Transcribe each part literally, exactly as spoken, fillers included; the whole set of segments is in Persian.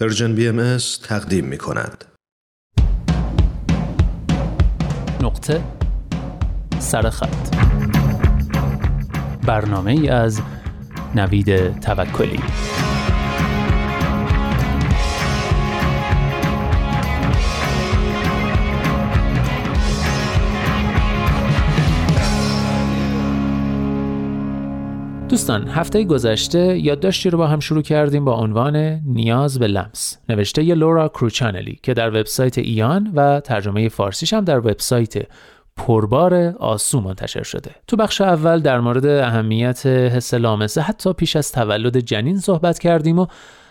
پرژن بی ام اس تقدیم می کند. نقطه سرخط، برنامه ای از نوید توکلی. دوستان، هفته گذشته یادداشتی رو با هم شروع کردیم با عنوان نیاز به لمس، نوشته ی لورا کروچانلی که در وبسایت ایان و ترجمه فارسیش هم در وبسایت پربار آسو منتشر شده. تو بخش اول در مورد اهمیت حس لامسه حتی پیش از تولد جنین صحبت کردیم و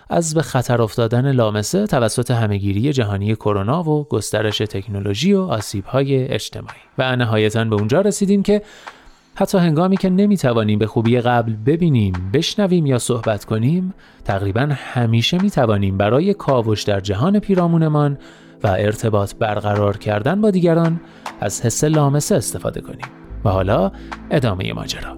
از به خطر افتادن لامسه توسط همه‌گیری جهانی کرونا و گسترش تکنولوژی و آسیب‌های اجتماعی و نهایتاً به اونجا رسیدیم که حتی هنگامی که نمیتوانیم به خوبی قبل ببینیم، بشنویم یا صحبت کنیم، تقریباً همیشه میتوانیم برای کاوش در جهان پیرامونمان و ارتباط برقرار کردن با دیگران از حس لامسه استفاده کنیم. و حالا ادامه ماجرا.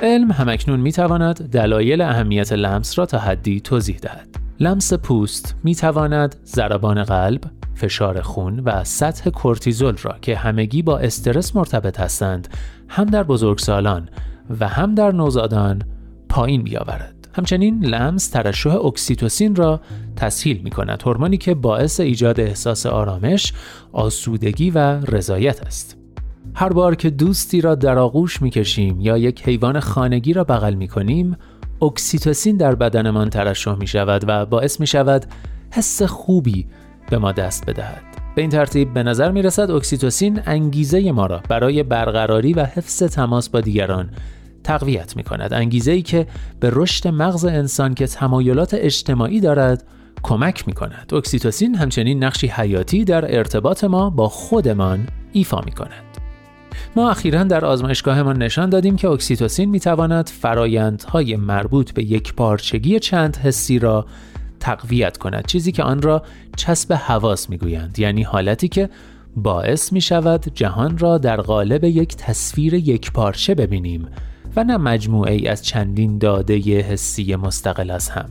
علم همکنون میتواند دلایل اهمیت لمس را تا حدی توضیح دهد. لمس پوست میتواند ضربان قلب، فشار خون و سطح کورتیزول را که همگی با استرس مرتبط هستند، هم در بزرگسالان و هم در نوزادان پایین بیاورد. همچنین لمس ترشح اکسیتوسین را تسهیل میکند، هورمونی که باعث ایجاد احساس آرامش، آسودگی و رضایت است. هر بار که دوستی را در آغوش میکشیم یا یک حیوان خانگی را بغل میکنیم، اکسیتوسین در بدنمان ترشح میشود و باعث میشود حس خوبی به ما دست بدهد. به این ترتیب به نظر میرسد اکسیتوسین انگیزه ما را برای برقراری و حفظ تماس با دیگران تقویت میکند، انگیزه‌ای که به رشد مغز انسان که تمایلات اجتماعی دارد کمک میکند. اکسیتوسین همچنین نقشی حیاتی در ارتباط ما با خودمان ایفا میکند. ما اخیراً در آزمایشگاهمان نشان دادیم که اکسیتوسین میتواند فرایندهای مربوط به یکپارچگی چند حسی را تقویت کند، چیزی که آن را چسب حواس میگویند، یعنی حالتی که باعث میشود جهان را در قالب یک تصویر یکپارچه ببینیم و نه مجموعه ای از چندین داده حسی مستقل از هم.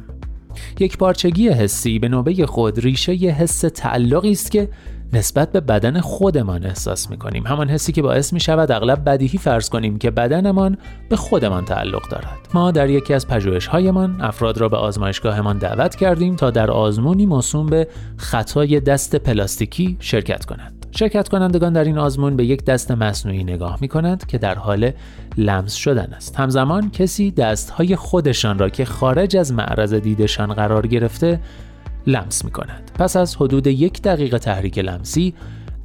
یکپارچگی حسی به نوبه خود ریشه ی حس تعلقی است که نسبت به بدن خودمان احساس می‌کنیم، همان حسی که باعث می‌شود اغلب بدیهی فرض کنیم که بدنمان به خودمان تعلق دارد. ما در یکی از پژوهش‌هایمان افراد را به آزمایشگاهمان دعوت کردیم تا در آزمونی موسوم به خطای دست پلاستیکی شرکت کنند. شرکت کنندگان در این آزمون به یک دست مصنوعی نگاه می‌کنند که در حال لمس شدن است. همزمان کسی دست‌های خودشان را که خارج از معرض دیدشان قرار گرفته لمس می کند. پس از حدود یک دقیقه تحریک لمسی،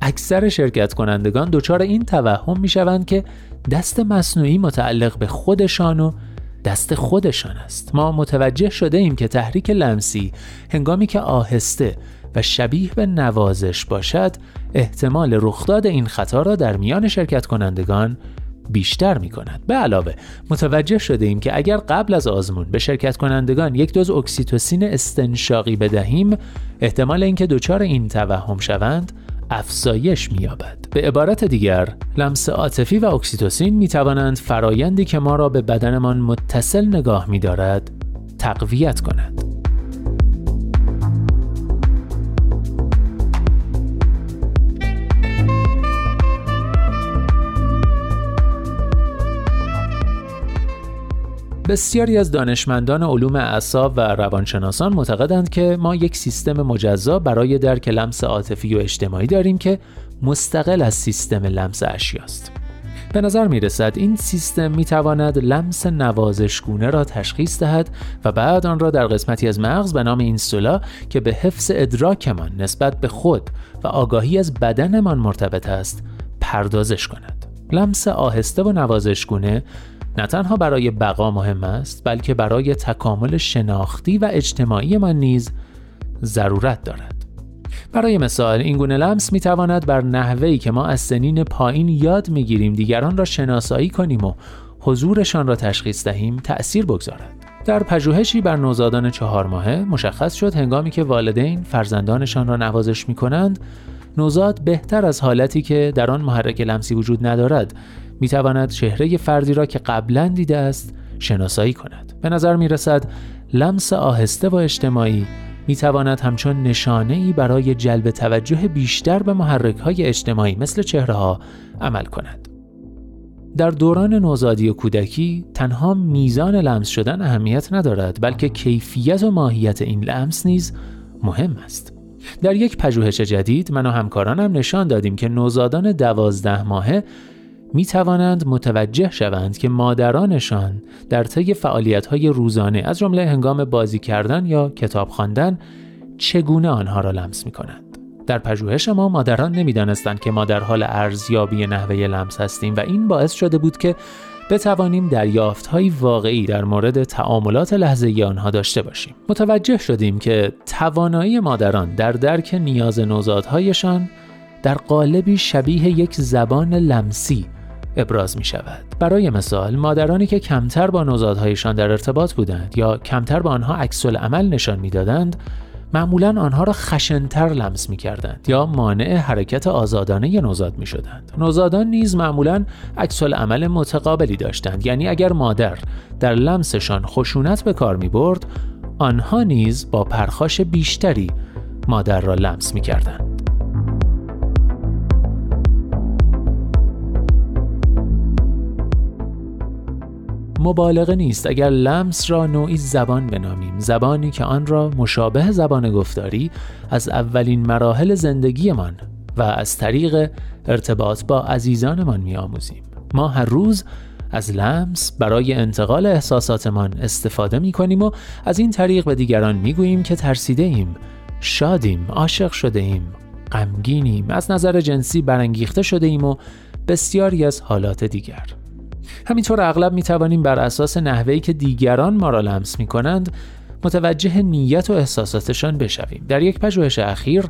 اکثر شرکت کنندگان دچار این توهم می شوند که دست مصنوعی متعلق به خودشان و دست خودشان است. ما متوجه شده ایم که تحریک لمسی هنگامی که آهسته و شبیه به نوازش باشد، احتمال رخداد این خطا را در میان شرکت کنندگان بیشتر می کند. به علاوه متوجه شده ایم که اگر قبل از آزمون به شرکت کنندگان یک دوز اکسیتوسین استنشاقی بدهیم، احتمال اینکه دچار این توهم شوند افزایش می‌یابد. به عبارت دیگر، لمس عاطفی و اکسیتوسین می توانند فرایندی که ما را به بدنمان متصل نگاه می دارد تقویت کنند. بسیاری از دانشمندان علوم اعصاب و روانشناسان معتقدند که ما یک سیستم مجزا برای درک لمس عاطفی و اجتماعی داریم که مستقل از سیستم لمس اشیاست. به نظر می رسد این سیستم می تواند لمس نوازشگونه را تشخیص دهد و بعد آن را در قسمتی از مغز به نام اینسولا که به حفظ ادراکمان نسبت به خود و آگاهی از بدنمان مرتبط است، پردازش کند. لمس آهسته و نوازشگونه نه تنها برای بقا مهم است، بلکه برای تکامل شناختی و اجتماعی ما نیز ضرورت دارد. برای مثال، این گونه لمس می تواند بر نحوه‌ای که ما از سنین پایین یاد می گیریم دیگران را شناسایی کنیم و حضورشان را تشخیص دهیم تأثیر بگذارد. در پژوهشی بر نوزادان چهار ماهه مشخص شد هنگامی که والدین فرزندانشان را نوازش می‌کنند، نوزاد بهتر از حالتی که در آن محرک لمسی وجود ندارد، می‌تواند چهره فردی را که قبلاً دیده است، شناسایی کند. به نظر می‌رسد لمس آهسته و اجتماعی می‌تواند همچون نشانه‌ای برای جلب توجه بیشتر به محرک‌های اجتماعی مثل چهره‌ها عمل کند. در دوران نوزادی و کودکی تنها میزان لمس شدن اهمیت ندارد، بلکه کیفیت و ماهیت این لمس نیز مهم است. در یک پژوهش جدید من و همکارانم نشان دادیم که نوزادان دوازده ماهه می توانند متوجه شوند که مادرانشان در طی فعالیت‌های روزانه از جمله هنگام بازی کردن یا کتاب خواندن چگونه آنها را لمس می‌کنند. در پژوهش ما مادران نمی‌دانستند که ما در حال ارزیابی نحوه لمس هستیم و این باعث شده بود که بتوانیم دریافت‌های واقعی در مورد تعاملات لحظه‌ای آنها داشته باشیم. متوجه شدیم که توانایی مادران در درک نیاز نوزادهایشان در قالبی شبیه یک زبان لمسی ابراز می شود. برای مثال مادرانی که کمتر با نوزادهایشان در ارتباط بودند یا کمتر با آنها عکس العمل نشان می دادند، معمولاً آنها را خشنتر لمس می کردند یا مانع حرکت آزادانه نوزاد می شدند. نوزادان نیز معمولاً عکس العمل متقابلی داشتند، یعنی اگر مادر در لمسشان خشونت به کار می برد، آنها نیز با پرخاش بیشتری مادر را لمس می کردند. مبالغه نیست اگر لمس را نوعی زبان بنامیم، زبانی که آن را مشابه زبان گفتاری از اولین مراحل زندگیمان و از طریق ارتباط با عزیزانمان می‌آموزیم. ما هر روز از لمس برای انتقال احساساتمان استفاده می‌کنیم و از این طریق به دیگران می‌گوییم که ترسیده ایم، شادیم، عاشق شده ایم، غمگینیم، از نظر جنسی برانگیخته شده ایم و بسیاری از حالات دیگر. همینطور اغلب می توانیم بر اساس نحوهی که دیگران ما را لمس می کنند متوجه نیت و احساساتشان بشویم. در یک پژوهش اخیر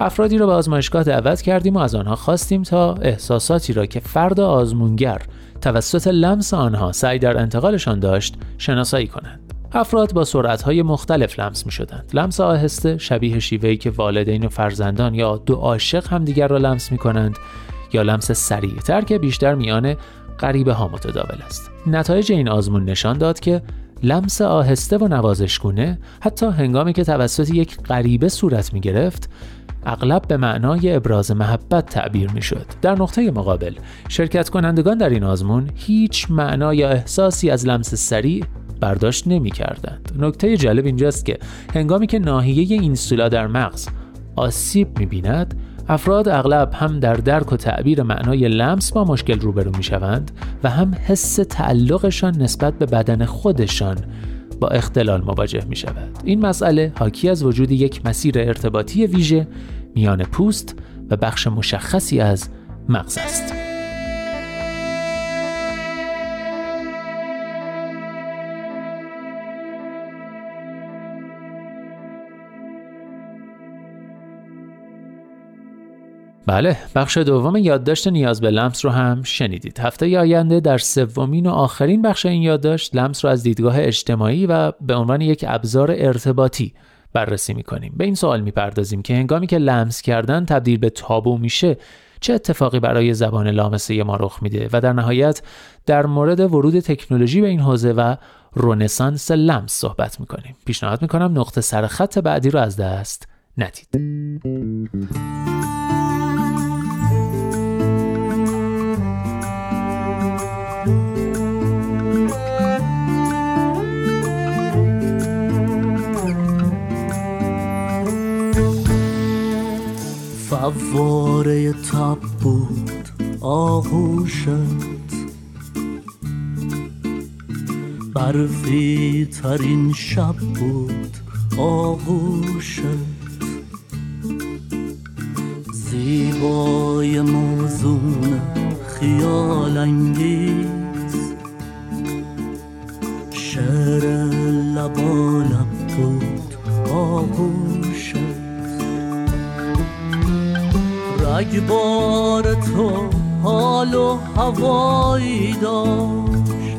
افرادی را به آزمایشگاه دعوت کردیم و از آنها خواستیم تا احساساتی را که فرد آزمونگر توسط لمس آنها سعی در انتقالشان داشت شناسایی کنند. افراد با سرعت‌های مختلف لمس می‌شدند. لمس آهسته شبیه شیوهی که والدین و فرزندان یا دو عاشق همدیگر را لمس می‌کنند یا لمس سریع‌تر که بیشتر میان غریبه ها متداول است. نتایج این آزمون نشان داد که لمس آهسته و نوازشگونه حتی هنگامی که توسط یک غریبه صورت می گرفت، اغلب به معنای ابراز محبت تعبیر می شد. در نقطه مقابل، شرکت کنندگان در این آزمون هیچ معنا یا احساسی از لمس سریع برداشت نمی کردند. نکته جالب اینجاست که هنگامی که ناحیه اینسولا در مغز آسیب می بیند، افراد اغلب هم در درک و تعبیر معنای لمس با مشکل روبرو می شوند و هم حس تعلقشان نسبت به بدن خودشان با اختلال مواجه می شود. این مسئله حاکی از وجود یک مسیر ارتباطی ویژه میان پوست و بخش مشخصی از مغز است. بله، بخش دوم یادداشت نیاز به لمس رو هم شنیدید. هفته آینده در سومین و آخرین بخش این یادداشت لمس رو از دیدگاه اجتماعی و به عنوان یک ابزار ارتباطی بررسی می‌کنیم. به این سوال می‌پردازیم که هنگامی که لمس کردن تبدیل به تابو میشه، چه اتفاقی برای زبان لامسه ما رخ میده و در نهایت در مورد ورود تکنولوژی به این حوزه و رنسانس لمس صحبت می‌کنیم. پیشنهاد می‌کنم نقطه سرخط بعدی رو از دست ندید. فواره تاب بود آغوشت، برفی ترین شب بود آغوشت، زیبای موزون خیال انگیز، شعر لبانم بود آغوشت، رگبار تو حال و هوایی داشت،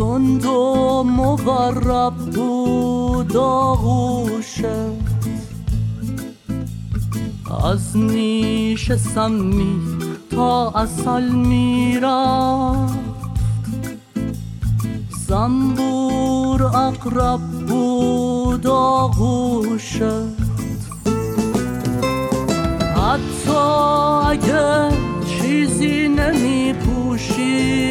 تند و مورب بود آغوشت، از نیش سمی تا اصل میرفت، زنبور اقرب بود آغوشت. حتی اگه چیزی نمی پوشی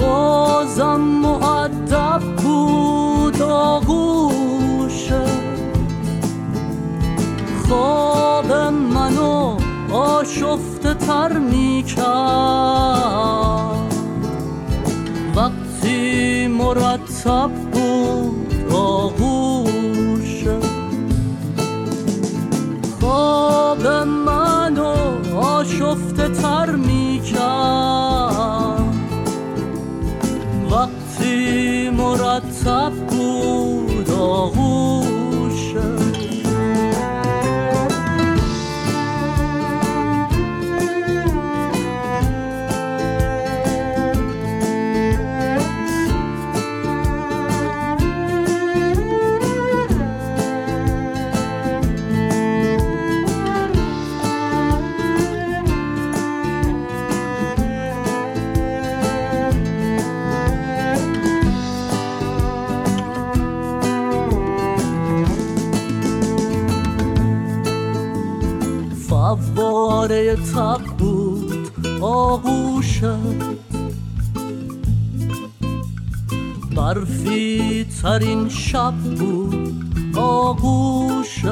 بازم مؤدب بود آغوشت. خواب منو آشفته تر می کرد وقتی مرتب بود آغوشت. خواب منو آشفته تر می کرد وقتی مرتب بود آغوشت. فواره تب بود آغوشت، برفی ترین شب بود آغوشت،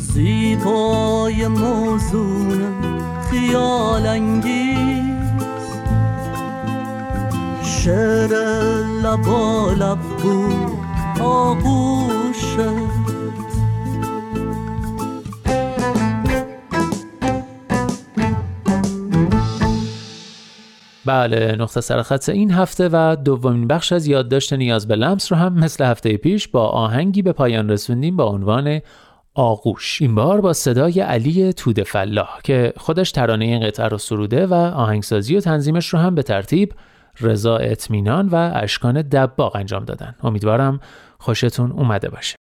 زیبای موزون خیال انگیز شعر لبالب بود آغوشت. بله، نقطه سرخط این هفته و دومین بخش از یادداشت نیاز به لمس رو هم مثل هفته پیش با آهنگی به پایان رسوندیم با عنوان آغوش، این بار با صدای علی تود فلاح که خودش ترانه این قطعه رو سروده و آهنگسازی و تنظیمش رو هم به ترتیب رضا اطمینان و اشکان دباغ انجام دادن. امیدوارم خوشتون اومده باشه.